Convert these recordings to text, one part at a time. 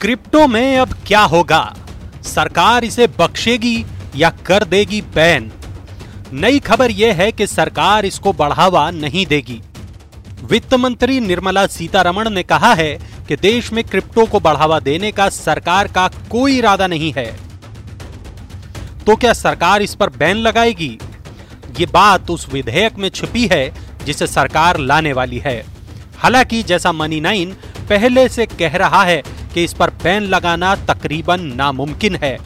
Crypto में अब क्या होगा? सरकार इसे बख्शेगी या कर देगी बैन? नई खबर यह है कि सरकार इसको बढ़ावा नहीं देगी। वित्त मंत्री निर्मला सीतारमण ने कहा है कि देश में क्रिप्टो को बढ़ावा देने का सरकार का कोई इरादा नहीं है। तो क्या सरकार इस पर बैन लगाएगी? ये बात उस विधेयक में छिपी है जिसे सरकार लाने वाली है। हालांकि जैसा मनी9 पहले से कह रहा है कि इस पर बैन लगाना तकरीबन नामुमकिन है।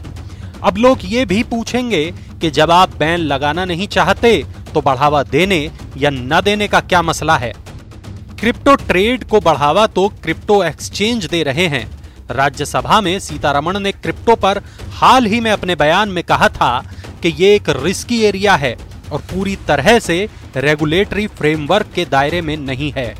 अब लोग ये भी पूछेंगे कि जब आप बैन लगाना नहीं चाहते तो बढ़ावा देने या न देने का क्या मसला है? क्रिप्टो ट्रेड को बढ़ावा तो क्रिप्टो एक्सचेंज दे रहे हैं। राज्यसभा में सीतारमण ने क्रिप्टो पर हाल ही में अपने बयान में कहा था कि ये एक रिस्की एरिया है और पूरी तरह से रेगुलेटरी फ्रेमवर्क के दायरे में नहीं है।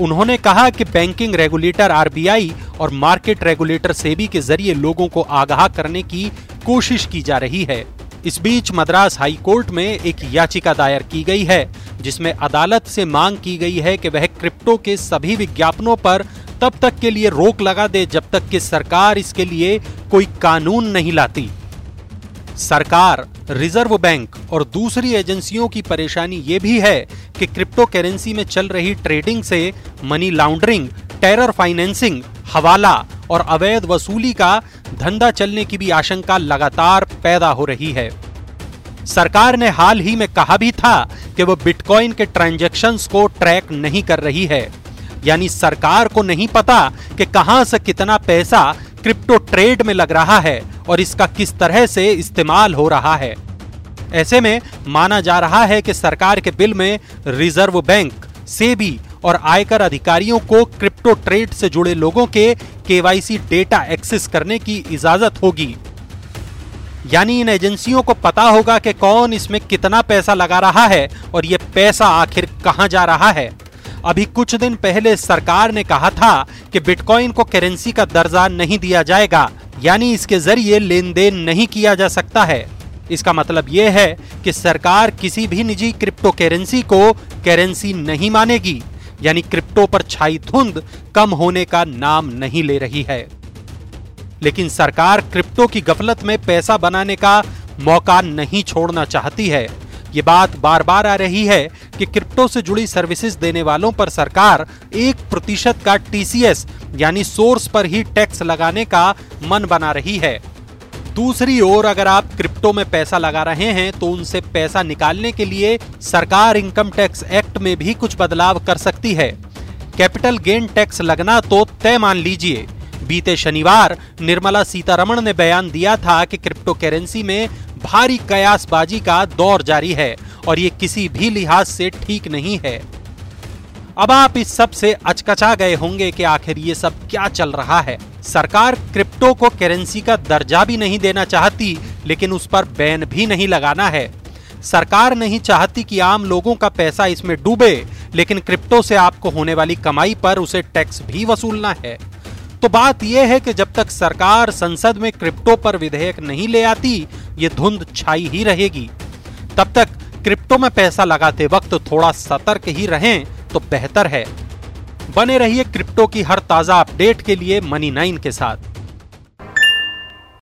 उन्होंने कहा कि बैंकिंग रेगुलेटर आरबीआई और मार्केट रेगुलेटर सेबी के जरिए लोगों को आगाह करने की कोशिश की जा रही है। इस बीच मद्रास हाई कोर्ट में एक याचिका दायर की गई है जिसमें अदालत से मांग की गई है कि वह क्रिप्टो के सभी विज्ञापनों पर तब तक के लिए रोक लगा दे जब तक कि सरकार इसके लिए कोई कानून नहीं लाती। सरकार, रिजर्व बैंक और दूसरी एजेंसियों की परेशानी ये भी है कि क्रिप्टो करेंसी में चल रही ट्रेडिंग से मनी लॉन्ड्रिंग, टेरर फाइनेंसिंग, हवाला और अवैध वसूली का धंधा चलने की भी आशंका लगातार पैदा हो रही है। सरकार ने हाल ही में कहा भी था कि वह बिटकॉइन के ट्रांजैक्शंस को ट्रैक नहीं कर रही है, यानी सरकार को नहीं पता कि कहां से कितना पैसा क्रिप्टो ट्रेड में लग रहा है और इसका किस तरह से इस्तेमाल हो रहा है। ऐसे में माना जा रहा है कि सरकार के बिल में रिजर्व बैंक, सेबी और आयकर अधिकारियों को क्रिप्टो ट्रेड से जुड़े लोगों के केवाईसी डेटा एक्सेस करने की इजाजत होगी। यानी इन एजेंसियों को पता होगा कि कौन इसमें कितना पैसा लगा रहा है और ये पैसा आखिर कहां जा रहा है। अभी कुछ दिन पहले सरकार ने कहा था कि बिटकॉइन को करेंसी का दर्जा नहीं दिया जाएगा, यानी इसके जरिए लेन देन नहीं किया जा सकता है। इसका मतलब यह है कि सरकार किसी भी निजी क्रिप्टो करेंसी को करेंसी नहीं मानेगी, यानी क्रिप्टो पर छाई धुंध कम होने का नाम नहीं ले रही है। लेकिन सरकार क्रिप्टो की गफलत में पैसा बनाने का मौका नहीं छोड़ना चाहती है। ये बात बार बार आ रही है कि क्रिप्टो से जुड़ी सर्विसेज देने वालों पर सरकार 1% का टीसीएस यानी सोर्स पर ही टैक्स लगाने का मन बना रही है। दूसरी ओर अगर आप क्रिप्टो में पैसा लगा रहे हैं तो उनसे पैसा निकालने के लिए सरकार इनकम टैक्स एक्ट में भी कुछ बदलाव कर सकती है। कैपिटल गेन टैक्स लगना तो तय मान लीजिए। बीते शनिवार निर्मला सीतारमण ने बयान दिया था कि क्रिप्टो करेंसी में भारी कयासबाजी का दौर जारी है और ये किसी भी लिहाज से ठीक नहीं है। अब आप इस सब से अचकचा गए होंगे कि आखिर ये सब क्या चल रहा है। सरकार क्रिप्टो को करेंसी का दर्जा भी नहीं देना चाहती, लेकिन उस पर बैन भी नहीं लगाना है। सरकार नहीं चाहती कि आम लोगों का पैसा इसमें डूबे, लेकिन क्रिप्टो से आपको होने वाली कमाई पर उसे टैक्स भी वसूलना है। तो बात यह है कि जब तक सरकार संसद में क्रिप्टो पर विधेयक नहीं ले आती, ये धुंध छाई ही रहेगी। तब तक क्रिप्टो में पैसा लगाते वक्त थोड़ा सतर्क ही रहें तो बेहतर है। बने रहिए क्रिप्टो की हर ताजा अपडेट के लिए मनी9 के साथ।